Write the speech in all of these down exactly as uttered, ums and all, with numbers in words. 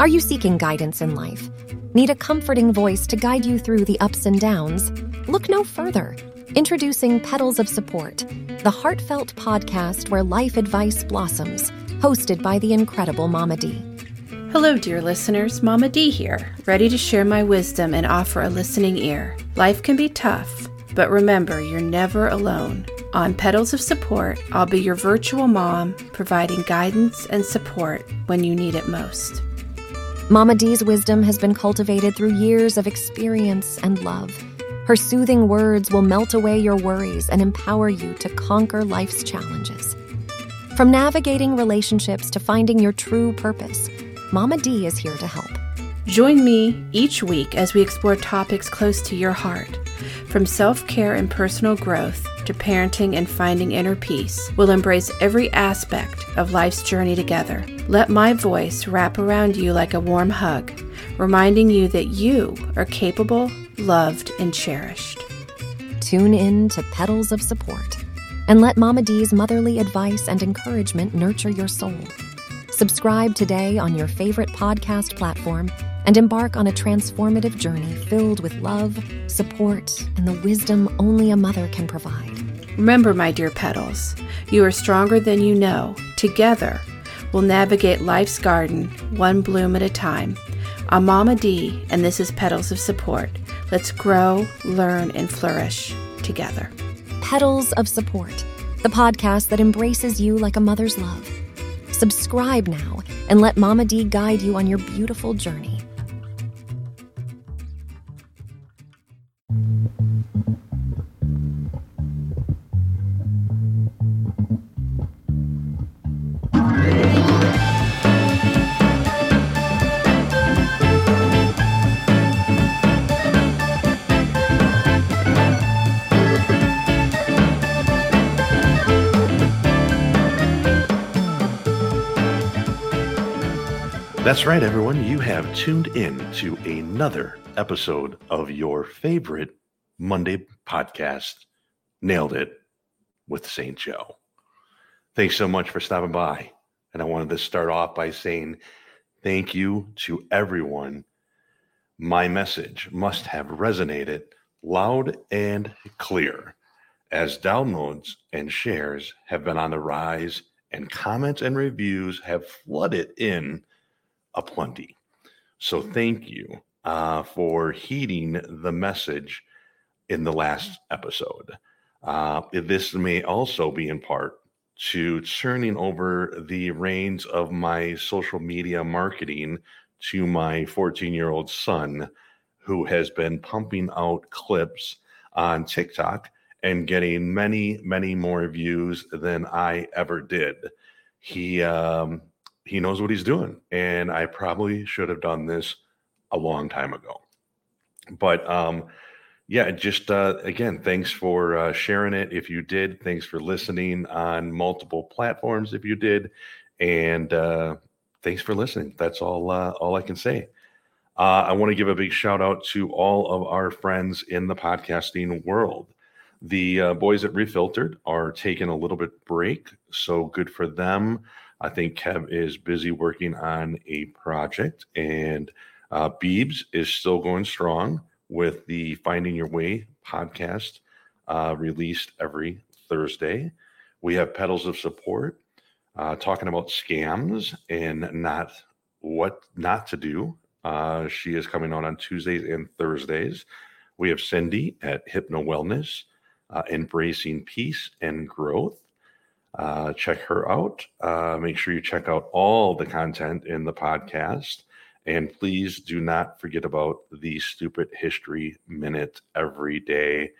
Are you seeking guidance in life? Need a comforting voice to guide you through the ups and downs? Look no further. Introducing Petals of Support, the heartfelt podcast where life advice blossoms, hosted by the incredible Mama D. Hello, dear listeners. Mama D here, ready to share my wisdom and offer a listening ear. Life can be tough, but remember, you're never alone. On Petals of Support, I'll be your virtual mom, providing guidance and support when you need it most. Mama D's wisdom has been cultivated through years of experience and love. Her soothing words will melt away your worries and empower you to conquer life's challenges. From navigating relationships to finding your true purpose, Mama D is here to help. Join me each week as we explore topics close to your heart. From self-care and personal growth to parenting and finding inner peace, we'll embrace every aspect of life's journey together. Let my voice wrap around you like a warm hug, reminding you that you are capable, loved, and cherished. Tune in to Petals of Support and let Mama D's motherly advice and encouragement nurture your soul. Subscribe today on your favorite podcast platform and embark on a transformative journey filled with love, support, and the wisdom only a mother can provide. Remember, my dear petals, you are stronger than you know. Together, we'll navigate life's garden one bloom at a time. I'm Mama D, and this is Petals of Support. Let's grow, learn, and flourish together. Petals of Support, the podcast that embraces you like a mother's love. Subscribe now and let Mama D guide you on your beautiful journey. That's right, everyone. You have tuned in to another episode of your favorite Monday podcast, Nailed It with Saint Joe. Thanks so much for stopping by. And I wanted to start off by saying thank you to everyone. My message must have resonated loud and clear as downloads and shares have been on the rise and comments and reviews have flooded in aplenty. So thank you uh, for heeding the message in the last episode. Uh, this may also be in part to turning over the reins of my social media marketing to my fourteen-year-old son, who has been pumping out clips on TikTok and getting many, many more views than I ever did. He, um, He knows what he's doing, and I probably should have done this a long time ago. But um, yeah, just uh, again, thanks for uh, sharing it if you did. Thanks for listening on multiple platforms if you did, and uh, thanks for listening. That's all. Uh, all I can say. Uh, I want to give a big shout out to all of our friends in the podcasting world. The uh, boys at Refiltered are taking a little bit break, so good for them. I think Kev is busy working on a project, and uh, Biebs is still going strong with the Finding Your Way podcast uh, released every Thursday. We have Petals of Support uh, talking about scams and not what not to do. Uh, she is coming on on Tuesdays and Thursdays. We have Cindy at Hypno Wellness, uh, embracing peace and growth. Uh, check her out. Uh, make sure you check out all the content in the podcast. And please do not forget about the Stupid History Minute every day.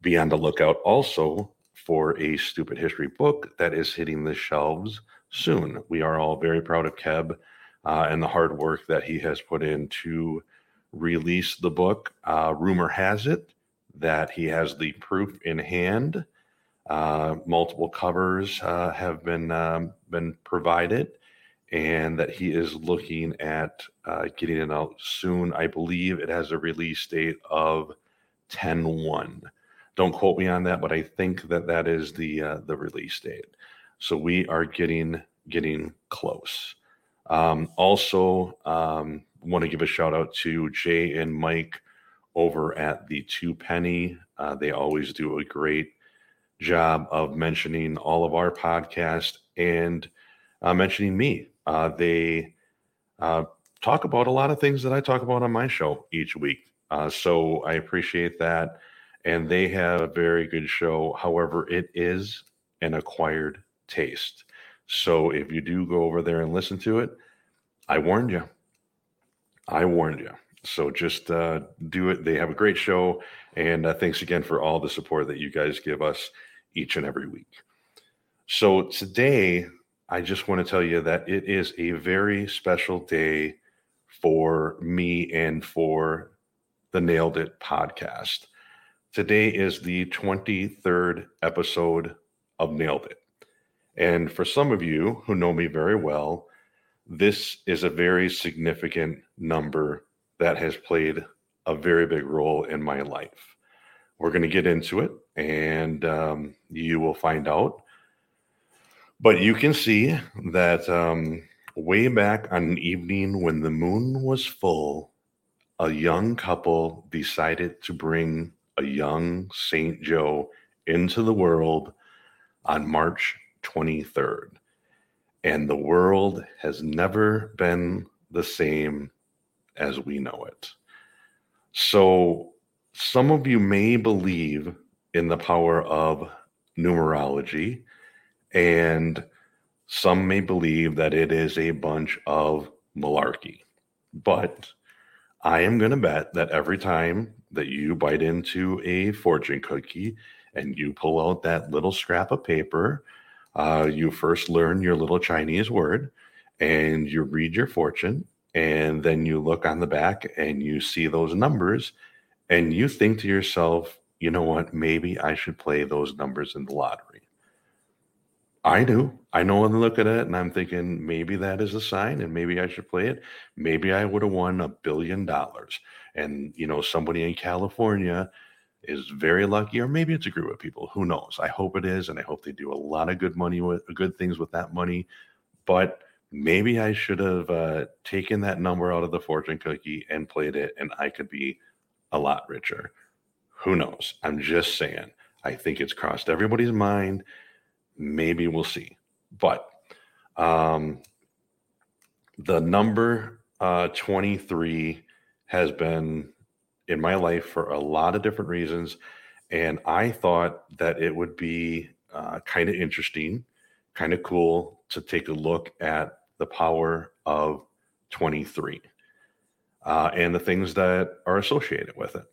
Be on the lookout also for a Stupid History book that is hitting the shelves soon. We are all very proud of Keb uh, and the hard work that he has put in to release the book. Uh, rumor has it that he has the proof in hand. Uh, multiple covers uh, have been um, been provided, and that he is looking at uh, getting it out soon. I believe it has a release date of ten one. Don't quote me on that, but I think that that is the uh, the release date. So we are getting getting close. Um, also, um, want to give a shout out to Jay and Mike over at the Two Penny. Uh, they always do a great job of mentioning all of our podcasts and uh, mentioning me. Uh, they uh, talk about a lot of things that I talk about on my show each week. Uh, so I appreciate that. And they have a very good show. However, it is an acquired taste. So if you do go over there and listen to it, I warned you. I warned you. So just uh, do it. They have a great show. And uh, thanks again for all the support that you guys give us each and every week. So today, I just want to tell you that it is a very special day for me and for the Nailed It podcast. Today is the twenty-third episode of Nailed It. And for some of you who know me very well, this is a very significant number that has played a very big role in my life. We're going to get into it, and um, you will find out. But you can see that um, way back on an evening when the moon was full, a young couple decided to bring a young Saint Joe into the world on March twenty-third. And the world has never been the same as we know it. So some of you may believe in the power of numerology, and some may believe that it is a bunch of malarkey. But I am going to bet that every time that you bite into a fortune cookie and you pull out that little scrap of paper, uh, you first learn your little Chinese word and you read your fortune, and then you look on the back and you see those numbers and you think to yourself, you know what, maybe I should play those numbers in the lottery. I do. I know and look at it and I'm thinking maybe that is a sign and maybe I should play it. Maybe I would have won a billion dollars. And, you know, somebody in California is very lucky, or maybe it's a group of people. Who knows? I hope it is. And I hope they do a lot of good money with good things with that money. But maybe I should have uh, taken that number out of the fortune cookie and played it, and I could be a lot richer. Who knows? I'm just saying. I think it's crossed everybody's mind. Maybe we'll see. But um, the number uh, twenty-three has been in my life for a lot of different reasons. And I thought that it would be uh, kind of interesting, kind of cool to take a look at the power of twenty-three uh, and the things that are associated with it.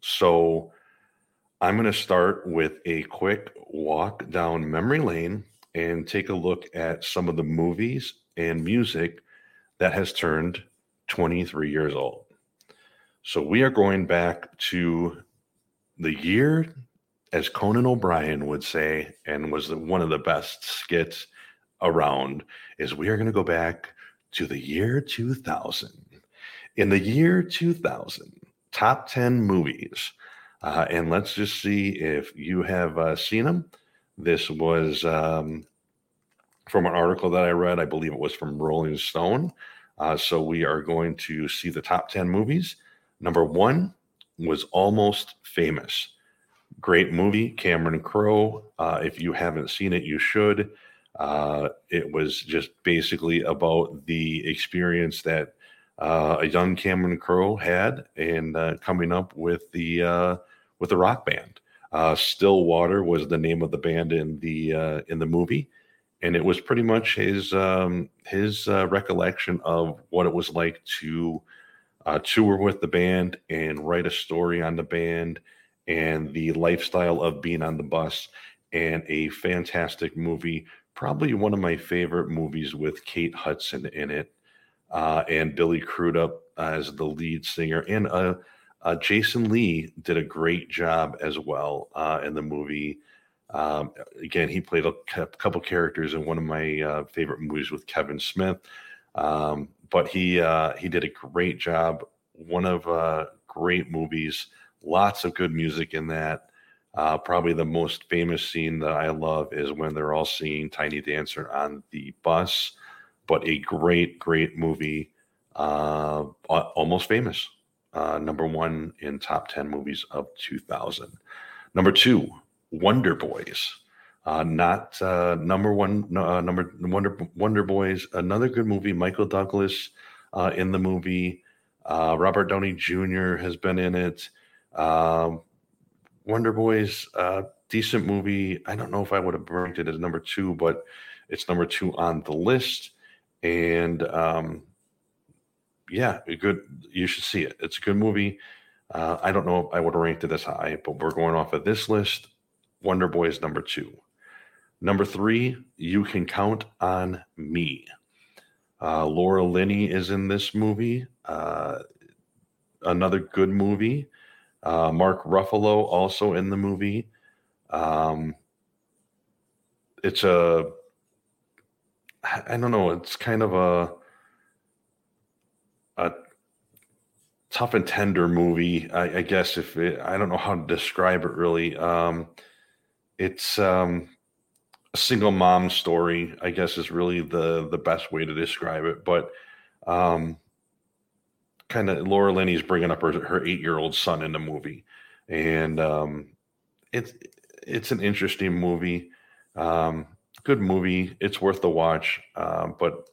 So I'm going to start with a quick walk down memory lane and take a look at some of the movies and music that has turned twenty-three years old. So we are going back to the year, as Conan O'Brien would say, and was the, one of the best skits around, is we are going to go back to the year two thousand. In the year two thousand, top ten movies. Uh, and let's just see if you have uh, seen them. This was um, from an article that I read. I believe it was from Rolling Stone. Uh, so we are going to see the top ten movies. Number one was Almost Famous. Great movie, Cameron Crowe. Uh, if you haven't seen it, you should. Uh, it was just basically about the experience that uh, a young Cameron Crowe had in uh, coming up with the uh, with the rock band. Uh, Stillwater was the name of the band in the uh, in the movie, and it was pretty much his um, his uh, recollection of what it was like to uh, tour with the band and write a story on the band and the lifestyle of being on the bus. And a fantastic movie, probably one of my favorite movies with Kate Hudson in it, uh, and Billy Crudup as the lead singer, and a uh, Uh, Jason Lee did a great job as well uh, in the movie. Um, again, he played a couple characters in one of my uh, favorite movies with Kevin Smith. Um, but he uh, he did a great job. One of uh, great movies. Lots of good music in that. Uh, probably the most famous scene that I love is when they're all singing Tiny Dancer on the bus. but a great, great movie. Uh, Almost Famous. Uh, number one in top ten movies of two thousand. Number two, Wonder Boys. Uh, not uh, number one, no, uh, number Wonder Wonder Boys. Another good movie. Michael Douglas uh, in the movie. Uh, Robert Downey Junior has been in it. Uh, Wonder Boys, uh, decent movie. I don't know if I would have ranked it as number two, but it's number two on the list. And um, yeah, a good. You should see it. It's a good movie. Uh, I don't know if I would have ranked it as high, but we're going off of this list. Wonder Boys, number two. Number three, You Can Count on Me. Uh, Laura Linney is in this movie. Uh, another good movie. Uh, Mark Ruffalo also in the movie. Um, it's a, I don't know, it's kind of a, a tough and tender movie, I, I guess. If it, I don't know how to describe it really. Um, it's... Um, A single mom story, I guess, is really the, the best way to describe it. But um, kind of Laura Linney's bringing up her, her eight-year-old son in the movie. And um, it's it's an interesting movie. Um, good movie. It's worth the watch, uh, but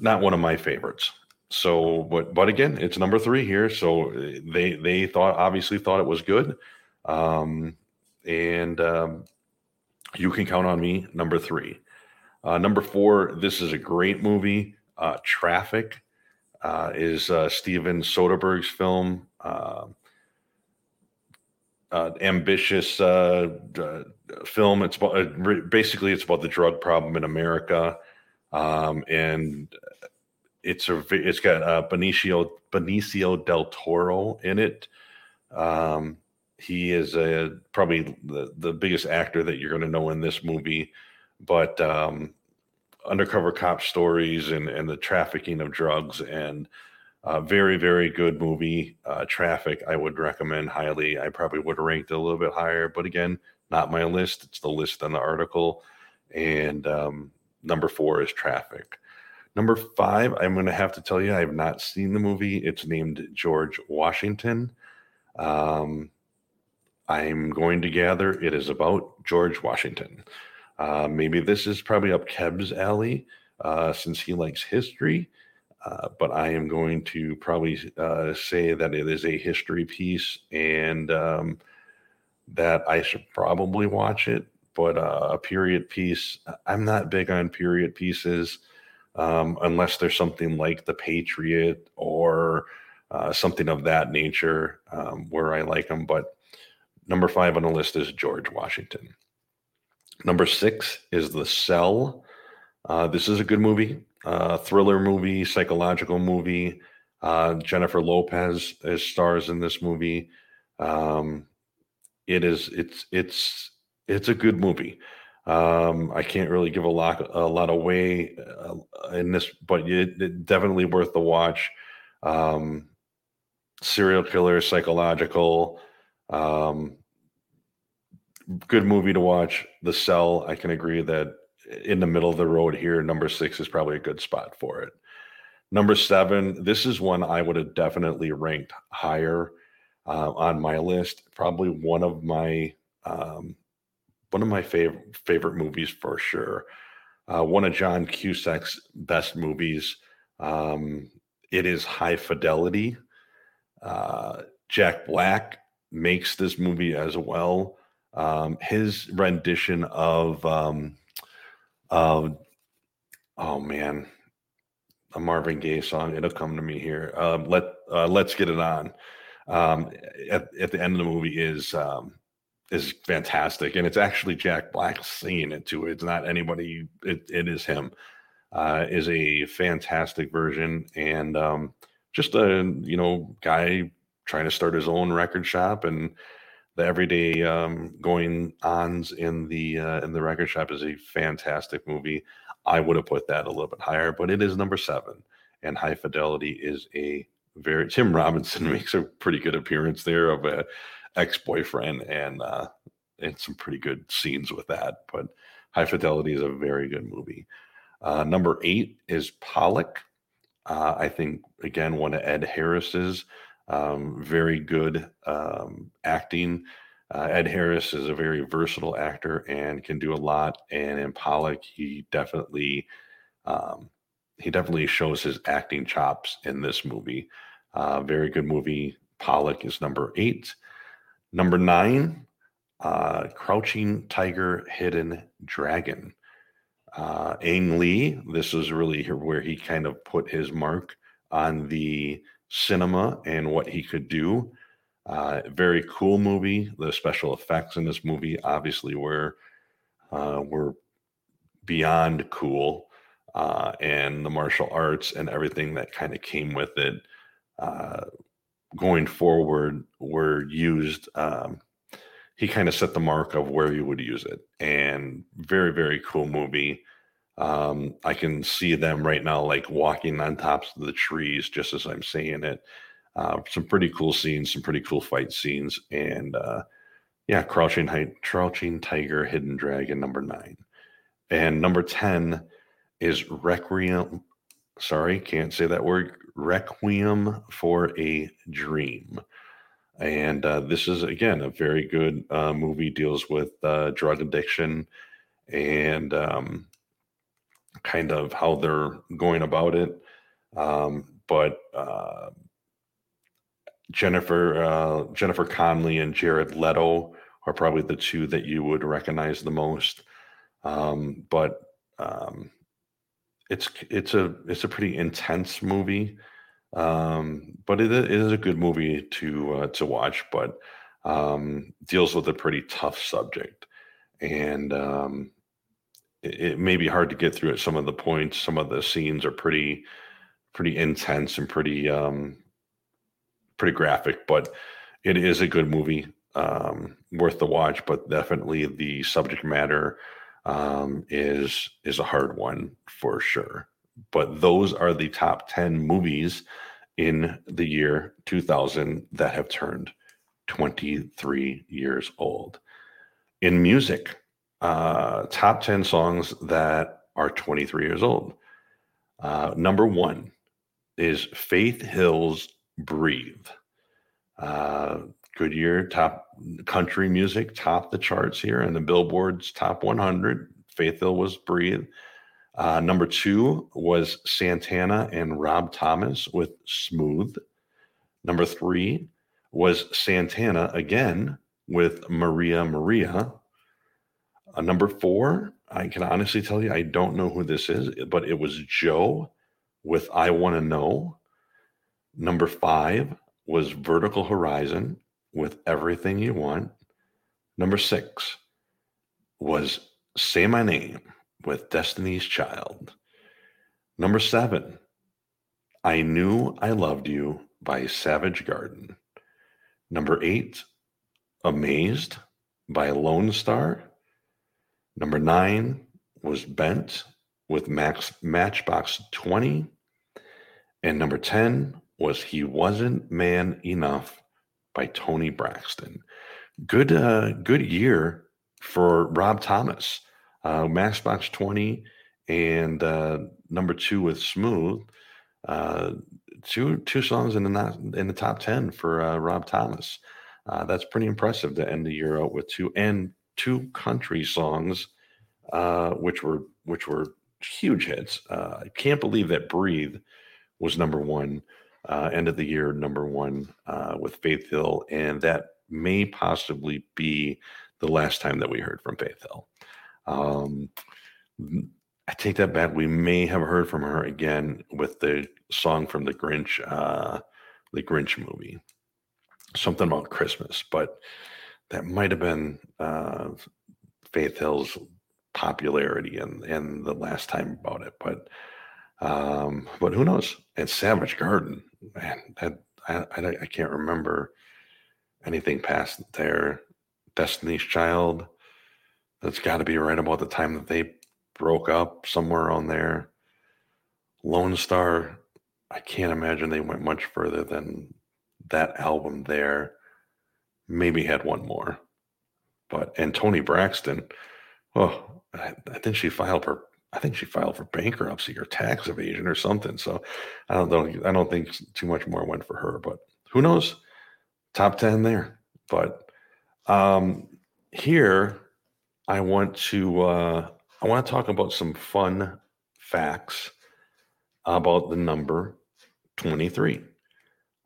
not one of my favorites. So, but but again, it's number three here. So they they thought obviously thought it was good. Um, and um, You Can Count on Me, number three. Uh, number four, this is a great movie. Uh, Traffic uh, is uh, Steven Soderbergh's film. Uh, uh, ambitious uh, uh, film. It's about, uh, basically, it's about the drug problem in America. Um, and it's a, it's got uh, Benicio, Benicio del Toro in it. Um He is a, probably the, the biggest actor that you're going to know in this movie, but um, undercover cop stories and, and the trafficking of drugs, and a very, very good movie. Uh, Traffic, I would recommend highly. I probably would have ranked it a little bit higher, but again, not my list. It's the list on the article. And um, number four is Traffic. Number five, I'm going to have to tell you, I have not seen the movie. It's named George Washington. Um, I'm going to gather it is about George Washington. Uh, maybe this is probably up Keb's alley uh, since he likes history, uh, but I am going to probably uh, say that it is a history piece, and um, that I should probably watch it, but uh, a period piece. I'm not big on period pieces um, unless there's something like The Patriot or uh, something of that nature um, where I like them, but number five on the list is George Washington. Number six is The Cell. Uh, this is a good movie, uh, thriller movie, psychological movie. Uh, Jennifer Lopez is, stars in this movie. Um, it is it's it's it's a good movie. Um, I can't really give a lot a lot away uh, in this, but it, it definitely worth the watch. Um, serial killer, psychological. Um, good movie to watch. The Cell, I can agree that in the middle of the road here, number six is probably a good spot for it. Number seven, this is one I would have definitely ranked higher uh, on my list. Probably one of my um, one of my fav- favorite movies for sure. Uh, one of John Cusack's best movies. Um, it is High Fidelity. Uh, Jack Black makes this movie as well. Um, his rendition of, um, of, oh man, a Marvin Gaye song. It'll come to me here. Um, uh, let, uh, let's get it on. Um, at, at the end of the movie is, um, is fantastic. And it's actually Jack Black singing it too. It's not anybody. It, it is him, uh, is a fantastic version. And, um, just a, you know, guy trying to start his own record shop, and the everyday um, going ons in the uh, in the record shop is a fantastic movie. I would have put that a little bit higher, but it is number seven. And High Fidelity is a very Tim Robinson makes a pretty good appearance there of a ex-boyfriend, and uh, and some pretty good scenes with that. But High Fidelity is a very good movie. Uh, number eight is Pollock. Uh, I think, again, one of Ed Harris's um, very good um, acting. Uh, Ed Harris is a very versatile actor and can do a lot. And in Pollock, he definitely um, he definitely shows his acting chops in this movie. Uh, very good movie. Pollock is number eight. Number nine, uh, Crouching Tiger, Hidden Dragon. Uh, Ang Lee, this is really where he kind of put his mark on the cinema and what he could do. Uh, very cool movie. The special effects in this movie obviously were uh, were beyond cool, uh, and the martial arts and everything that kind of came with it uh, going forward were used. Um, he kind of set the mark of where you would use it, and very, very cool movie. Um, I can see them right now, like walking on tops of the trees, just as I'm saying it. Uh, some pretty cool scenes, some pretty cool fight scenes, and uh, yeah, Crouching, Hi- Crouching Tiger, Hidden Dragon, number nine. And number ten is Requiem, sorry, can't say that word, Requiem for a Dream. And uh, this is, again, a very good uh, movie, deals with uh, drug addiction and um, kind of how they're going about it, um, but... Uh, Jennifer uh, Jennifer Connelly and Jared Leto are probably the two that you would recognize the most. Um, but um, it's it's a it's a pretty intense movie, um, but it is a good movie to uh, to watch. But um, deals with a pretty tough subject, and um, it, it may be hard to get through at some of the points. Some of the scenes are pretty pretty intense and pretty. Um, pretty graphic, but it is a good movie, um, worth the watch, but definitely the subject matter um, is is a hard one for sure. But those are the top ten movies in the year two thousand that have turned twenty-three years old. In music, uh, top ten songs that are twenty-three years old. Uh, number one is Faith Hill's Breathe. Uh, good year, top country music, top the charts here in the Billboard's top one hundred. Faith Hill was Breathe. Uh, number two was Santana and Rob Thomas with Smooth. Number three was Santana again with Maria Maria. Uh, number four, I can honestly tell you, I don't know who this is, but it was Joe with I Wanna Know. Number five was Vertical Horizon with Everything You Want. Number six was Say My Name with Destiny's Child. Number seven, I Knew I Loved You by Savage Garden. Number eight, Amazed by Lone Star. Number nine was Bent with Max Matchbox twenty. And number ten was He Wasn't Man Enough by Tony Braxton. Good uh, good year for Rob Thomas. Uh, Matchbox twenty and uh, number two with Smooth. Uh, two two songs in the not, in the top ten for uh, Rob Thomas. Uh, that's pretty impressive to end the year out with two and two country songs, uh, which were which were huge hits. Uh, I can't believe that Breathe was number one. Uh, end of the year, number one uh, with Faith Hill, and that may possibly be the last time that we heard from Faith Hill. Um, I take that back. We may have heard from her again with the song from the Grinch, uh, the Grinch movie, something about Christmas, but that might have been uh, Faith Hill's popularity and and the last time about it, but. Um, but who knows? And Savage Garden, man, that, I, I, I can't remember anything past there. Destiny's Child, that's got to be right about the time that they broke up, somewhere on there. Lone Star, I can't imagine they went much further than that album there. Maybe had one more, but and Toni Braxton, oh, I, I think she filed her I think she filed for bankruptcy or tax evasion or something. So I don't know. I don't think too much more went for her, but who knows? Top ten there. But um, here I want to uh, I want to talk about some fun facts about the number twenty-three.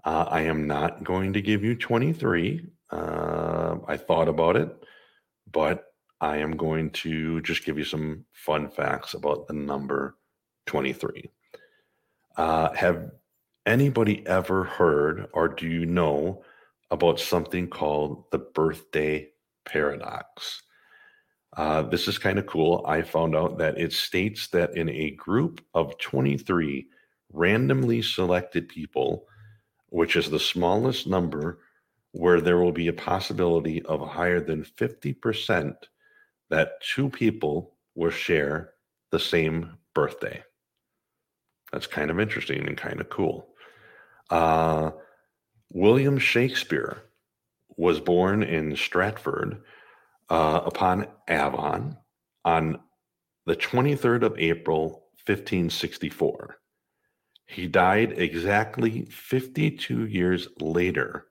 Uh, I am not going to give you twenty-three. Uh, I thought about it, but I am going to just give you some fun facts about the number twenty-three. Uh, have anybody ever heard or do you know about something called the birthday paradox? Uh, this is kind of cool. I found out that it states that in a group of twenty-three randomly selected people, which is the smallest number where there will be a possibility of higher than fifty percent that two people will share the same birthday. That's kind of interesting and kind of cool. Uh, William Shakespeare was born in Stratford uh, upon Avon on the twenty-third of April, fifteen sixty-four. He died exactly fifty-two years later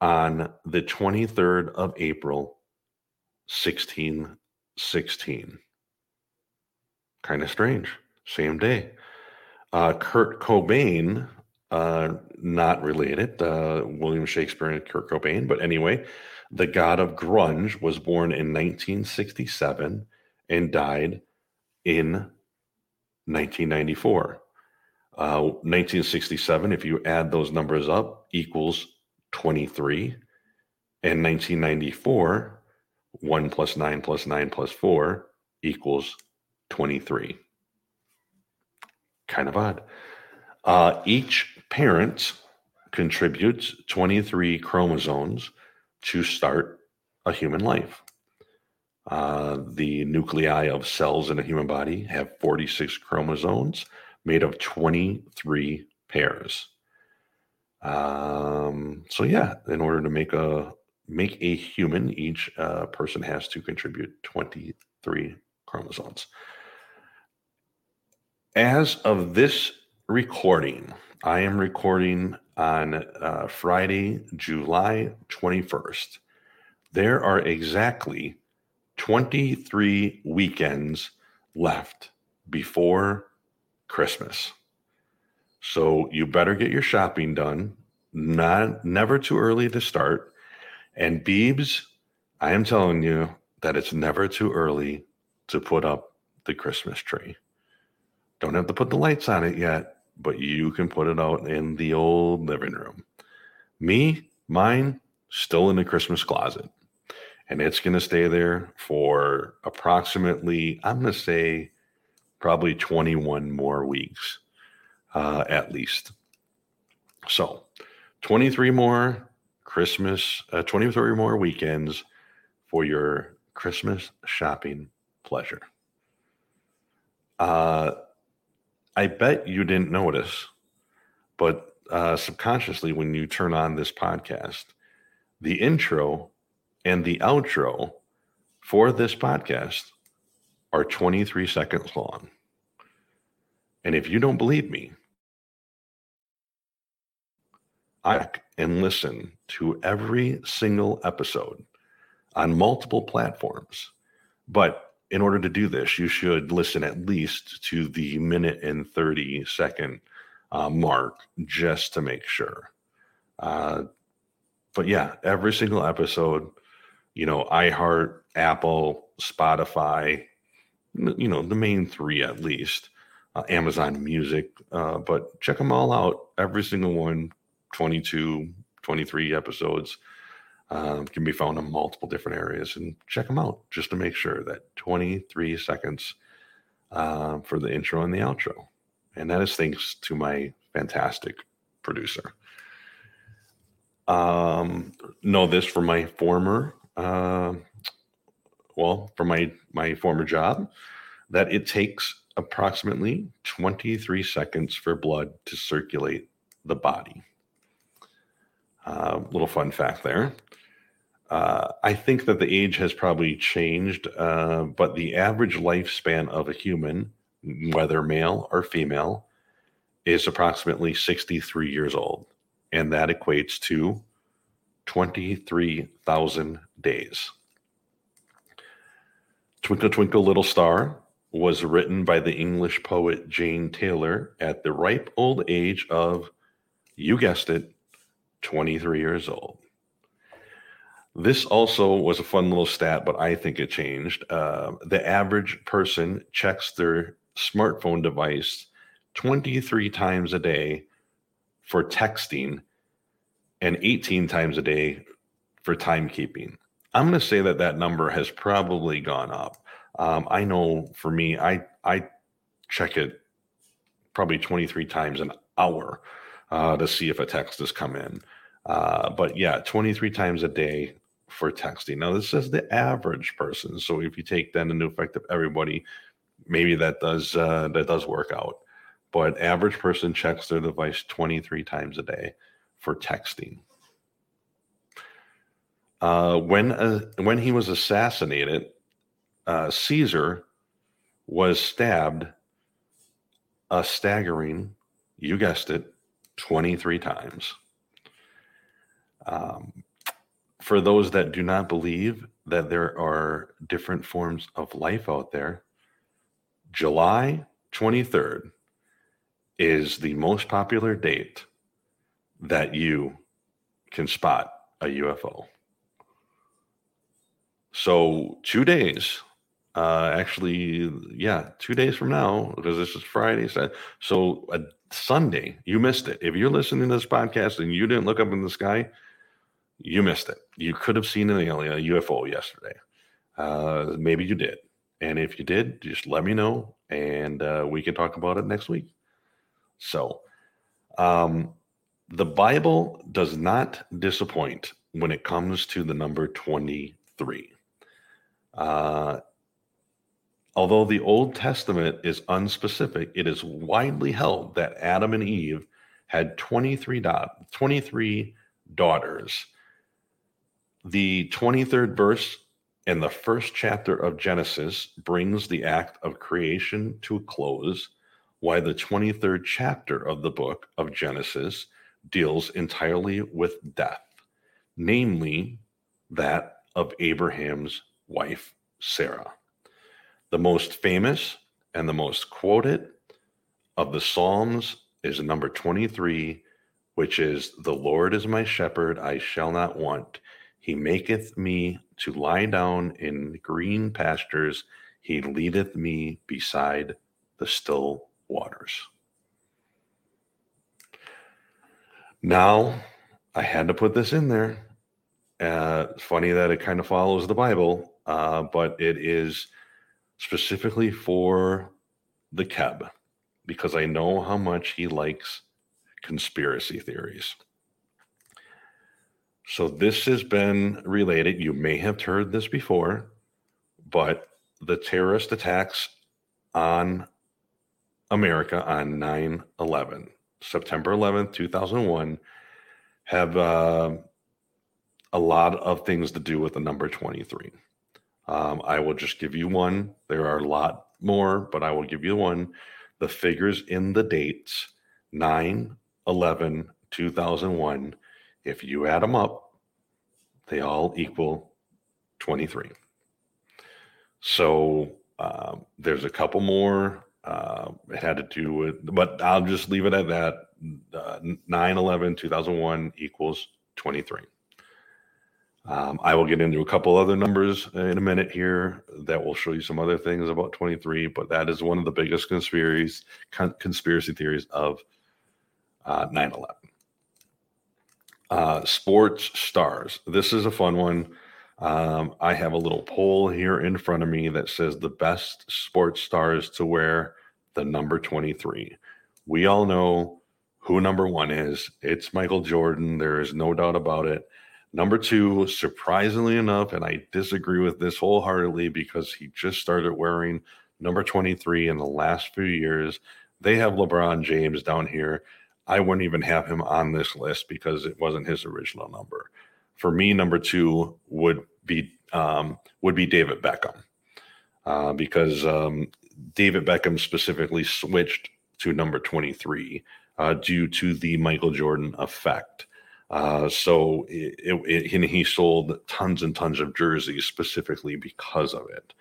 on the twenty-third of April, sixteen sixteen. Kind of strange. Same day. Uh, Kurt Cobain, uh, not related, uh, William Shakespeare and Kurt Cobain, but anyway, the god of grunge was born in nineteen sixty-seven and died in nineteen ninety-four. Uh, nineteen sixty-seven, if you add those numbers up, equals twenty-three. And nineteen ninety-four, one plus nine plus nine plus four equals twenty-three. Kind of odd. Uh, each parent contributes twenty-three chromosomes to start a human life. Uh, the nuclei of cells in a human body have forty-six chromosomes, made of twenty-three pairs. Um, so yeah, in order to make a make a human, each uh, person has to contribute twenty-three chromosomes. As of this recording, I am recording on uh, Friday, July twenty-first. There are exactly twenty-three weekends left before Christmas. So you better get your shopping done. Not never too early to start. And Biebs, I am telling you that it's never too early to put up the Christmas tree. Don't have to put the lights on it yet, but you can put it out in the old living room. Me, mine, still in the Christmas closet. And it's going to stay there for approximately, I'm going to say, probably twenty-one more weeks, uh, at least. So twenty-three more Christmas, uh, twenty-three more weekends for your Christmas shopping pleasure. Uh, I bet you didn't notice, but uh, subconsciously when you turn on this podcast, the intro and the outro for this podcast are twenty-three seconds long. And if you don't believe me, I can listen to every single episode on multiple platforms. But in order to do this, you should listen at least to the minute and thirty second uh, mark just to make sure. Uh, but yeah, every single episode, you know, iHeart, Apple, Spotify, you know, the main three at least, uh, Amazon Music, uh, but check them all out. Every single one, twenty-two, twenty-three episodes um, can be found in multiple different areas, and check them out just to make sure that twenty-three seconds uh, for the intro and the outro. And that is thanks to my fantastic producer. Um, know this from my former uh Well, for my, my former job, that it takes approximately twenty-three seconds for blood to circulate the body. Uh, little fun fact there. Uh, I think that the age has probably changed, uh, but the average lifespan of a human, whether male or female, is approximately sixty-three years old. And that equates to twenty-three thousand days. Twinkle, Twinkle, Little Star was written by the English poet Jane Taylor at the ripe old age of, you guessed it, twenty-three years old. This also was a fun little stat, but I think it changed. Uh, the average person checks their smartphone device twenty-three times a day for texting and eighteen times a day for timekeeping. I'm going to say that that number has probably gone up. Um, I know for me, I, I check it probably twenty-three times an hour uh, to see if a text has come in. Uh, but yeah, twenty-three times a day for texting. Now, this is the average person. So if you take that into effect of everybody, maybe that does uh, that does work out. But average person checks their device twenty-three times a day for texting. Uh, when uh, when he was assassinated, uh, Caesar was stabbed a staggering, you guessed it, twenty-three times. Um, for those that do not believe that there are different forms of life out there, July twenty-third is the most popular date that you can spot a U F O. So two days, uh, actually, yeah, two days from now, because this is Friday. So uh, Sunday, you missed it. If you're listening to this podcast and you didn't look up in the sky, you missed it. You could have seen an alien, a U F O yesterday. Uh, maybe you did. And if you did, just let me know, and uh, we can talk about it next week. So um, the Bible does not disappoint when it comes to the number twenty-three. Uh, although the Old Testament is unspecific, it is widely held that Adam and Eve had twenty-three, da- twenty-three daughters. The twenty-third verse in the first chapter of Genesis brings the act of creation to a close, while the twenty-third chapter of the book of Genesis deals entirely with death, namely that of Abraham's wife, Sarah. The most famous and the most quoted of the Psalms is number twenty-three, which is, "The Lord is my shepherd, I shall not want. He maketh me to lie down in green pastures. He leadeth me beside the still waters." Now, I had to put this in there. Uh, funny that it kind of follows the Bible, uh, but it is specifically for the Keb, because I know how much he likes conspiracy theories. So this has been related. You may have heard this before, but the terrorist attacks on America on nine eleven, September eleventh, two thousand one, have uh, a lot of things to do with the number twenty-three. Um, I will just give you one. There are a lot more, but I will give you one. The figures in the dates, nine eleven two thousand one, if you add them up, they all equal twenty-three. So uh, there's a couple more. Uh, it had to do with, but I'll just leave it at that. Uh, nine eleven two thousand one equals twenty-three. Um, I will get into a couple other numbers in a minute here that will show you some other things about twenty-three, but that is one of the biggest conspiracies, con- conspiracy theories of uh, nine eleven. Uh, sports stars. This is a fun one. Um, I have a little poll here in front of me that says the best sports stars to wear the number twenty-three. We all know who number one is. It's Michael Jordan. There is no doubt about it. Number two, surprisingly enough, and I disagree with this wholeheartedly because he just started wearing number twenty-three in the last few years. They have LeBron James down here. I wouldn't even have him on this list because it wasn't his original number. For me, number two would be um, would be David Beckham, uh, because um, David Beckham specifically switched to number twenty-three uh, due to the Michael Jordan effect. Uh, so it, it, it, he sold tons and tons of jerseys specifically because of it.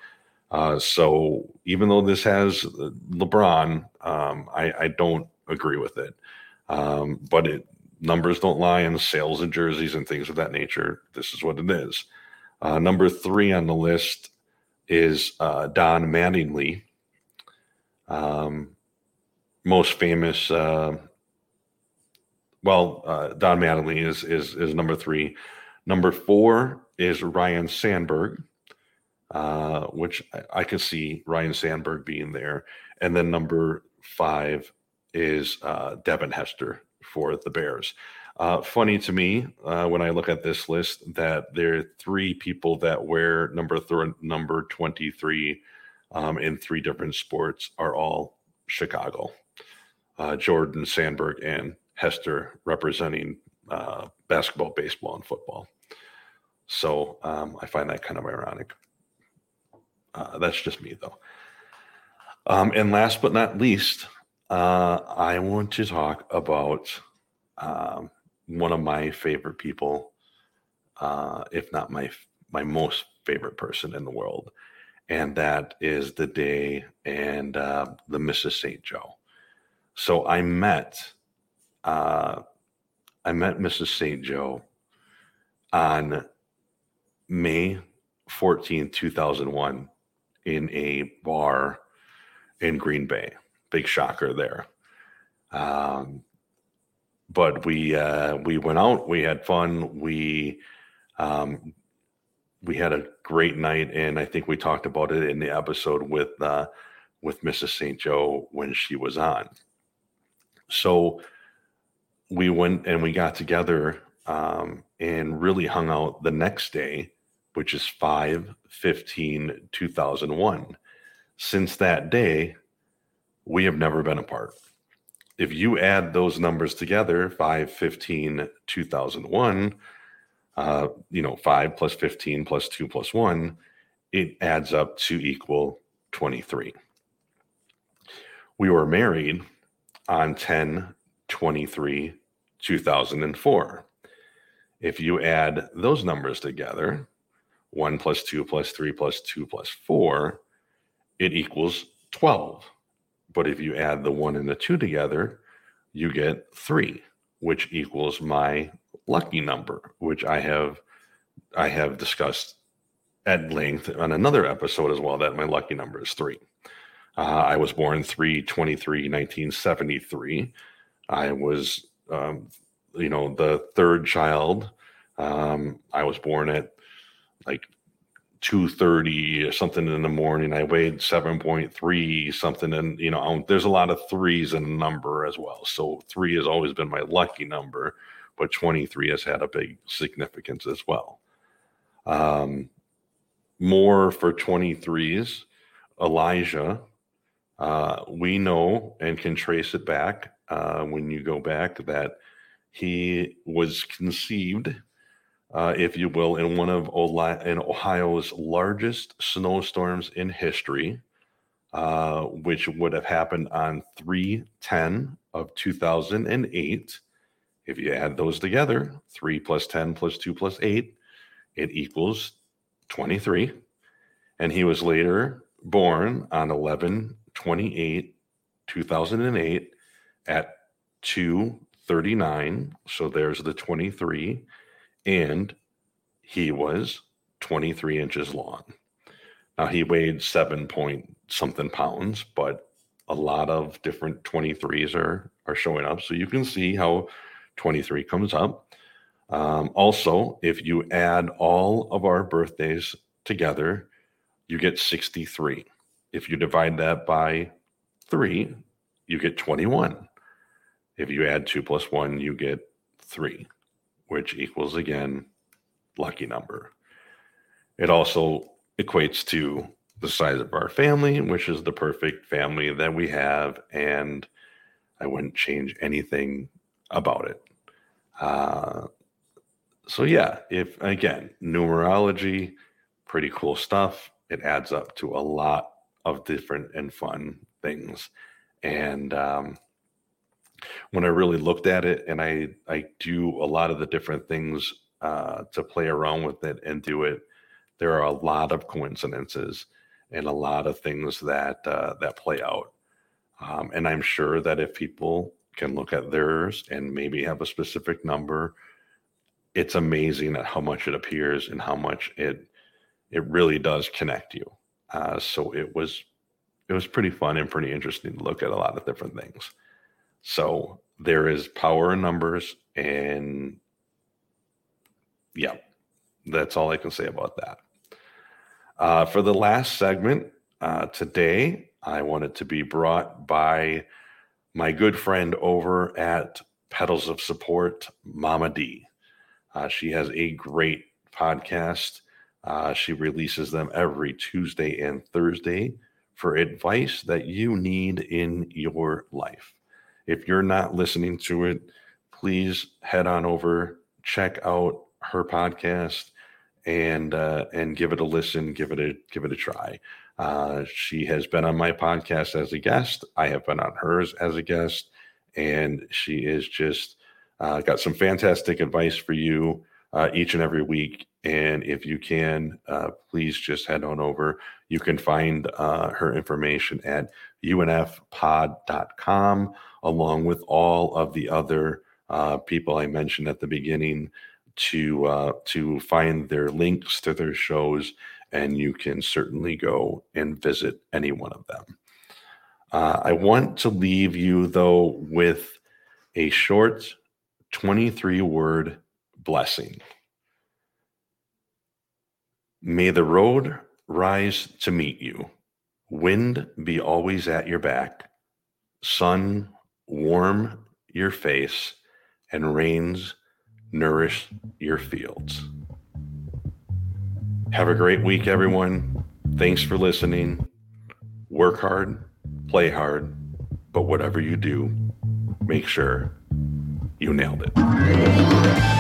Uh, so even though this has LeBron, um, I, I don't agree with it. Um, but it, numbers don't lie, and sales of jerseys and things of that nature, this is what it is. Uh, number three on the list is uh, Don Mattingly, um, most famous. Uh, well, uh, Don Mattingly is, is is number three. Number four is Ryan Sandberg, uh, which I, I can see Ryan Sandberg being there. And then number five is uh, Devin Hester for the Bears. Uh, funny to me uh, when I look at this list that there are three people that wear number th- number twenty-three um, in three different sports are all Chicago. Uh, Jordan, Sandberg, and Hester representing uh, basketball, baseball, and football. So um, I find that kind of ironic. Uh, that's just me, though. Um, and last but not least, Uh, I want to talk about um, one of my favorite people, uh, if not my my most favorite person in the world, and that is The Day and uh, the Missus Saint Joe. So I met, uh, I met Missus Saint Joe on May fourteenth, two thousand one, in a bar in Green Bay. Big shocker there. Um, but we uh, we went out. We had fun. We um, we had a great night, and I think we talked about it in the episode with uh, with Missus Saint Joe when she was on. So we went and we got together um, and really hung out the next day, which is five fifteen two thousand one. Since that day, we have never been apart. If you add those numbers together, five fifteen two thousand one, uh, you know, five plus fifteen plus two plus one, it adds up to equal twenty-three. We were married on ten twenty-three two thousand four. If you add those numbers together, one plus two plus three plus two plus four, it equals twelve. But if you add the one and the two together, you get three, which equals my lucky number, which I have I have discussed at length on another episode as well, that my lucky number is three. Uh, I was born three twenty-three nineteen seventy-three. I was, um, you know, the third child. Um, I was born at like two thirty or something in the morning. I weighed seven point three something, and you know, there's a lot of threes in the number as well. So three has always been my lucky number, but twenty-three has had a big significance as well. Um, more for twenty-threes, Elijah, uh, we know and can trace it back uh, when you go back that he was conceived, Uh, if you will, in one of Ola- in Ohio's largest snowstorms in history, uh, which would have happened on three ten of two thousand eight. If you add those together, three plus ten plus two plus eight, it equals twenty-three. And he was later born on eleven twenty-eight two thousand eight at two thirty-nine. So there's the twenty-three. And he was twenty-three inches long. Now, he weighed seven point something pounds, but a lot of different twenty-threes are, are showing up. So you can see how twenty-three comes up. Um, also, if you add all of our birthdays together, you get sixty-three. If you divide that by three, you get twenty-one. If you add two plus one, you get three, which equals, again, lucky number. It also equates to the size of our family, which is the perfect family that we have, and I wouldn't change anything about it. Uh, So yeah, if again, numerology, pretty cool stuff. It adds up to a lot of different and fun things. And um, when I really looked at it, and I, I do a lot of the different things uh, to play around with it and do it, there are a lot of coincidences and a lot of things that uh, that play out. Um, and I'm sure that if people can look at theirs and maybe have a specific number, it's amazing at how much it appears and how much it it really does connect you. Uh, so it was it was pretty fun and pretty interesting to look at a lot of different things. So there is power in numbers, and yeah, that's all I can say about that. Uh, for the last segment uh, today, I wanted to be brought by my good friend over at Petals of Support, Mama D. Uh, she has a great podcast. Uh, she releases them every Tuesday and Thursday for advice that you need in your life. If you're not listening to it, please head on over, check out her podcast, and uh, and give it a listen, give it a give it a try. Uh, she has been on my podcast as a guest. I have been on hers as a guest, and she is just. Uh, got some fantastic advice for you uh, each and every week. And if you can, uh, please just head on over. You can find uh, her information at U N F pod dot com, along with all of the other uh, people I mentioned at the beginning to uh, to find their links to their shows. And you can certainly go and visit any one of them. Uh, I want to leave you, though, with a short twenty-three word blessing. May the road rise to meet you. Wind be always at your back. Sun warm your face, and rains nourish your fields. Have a great week, everyone. Thanks for listening. Work hard, play hard, but whatever you do, make sure you nailed it.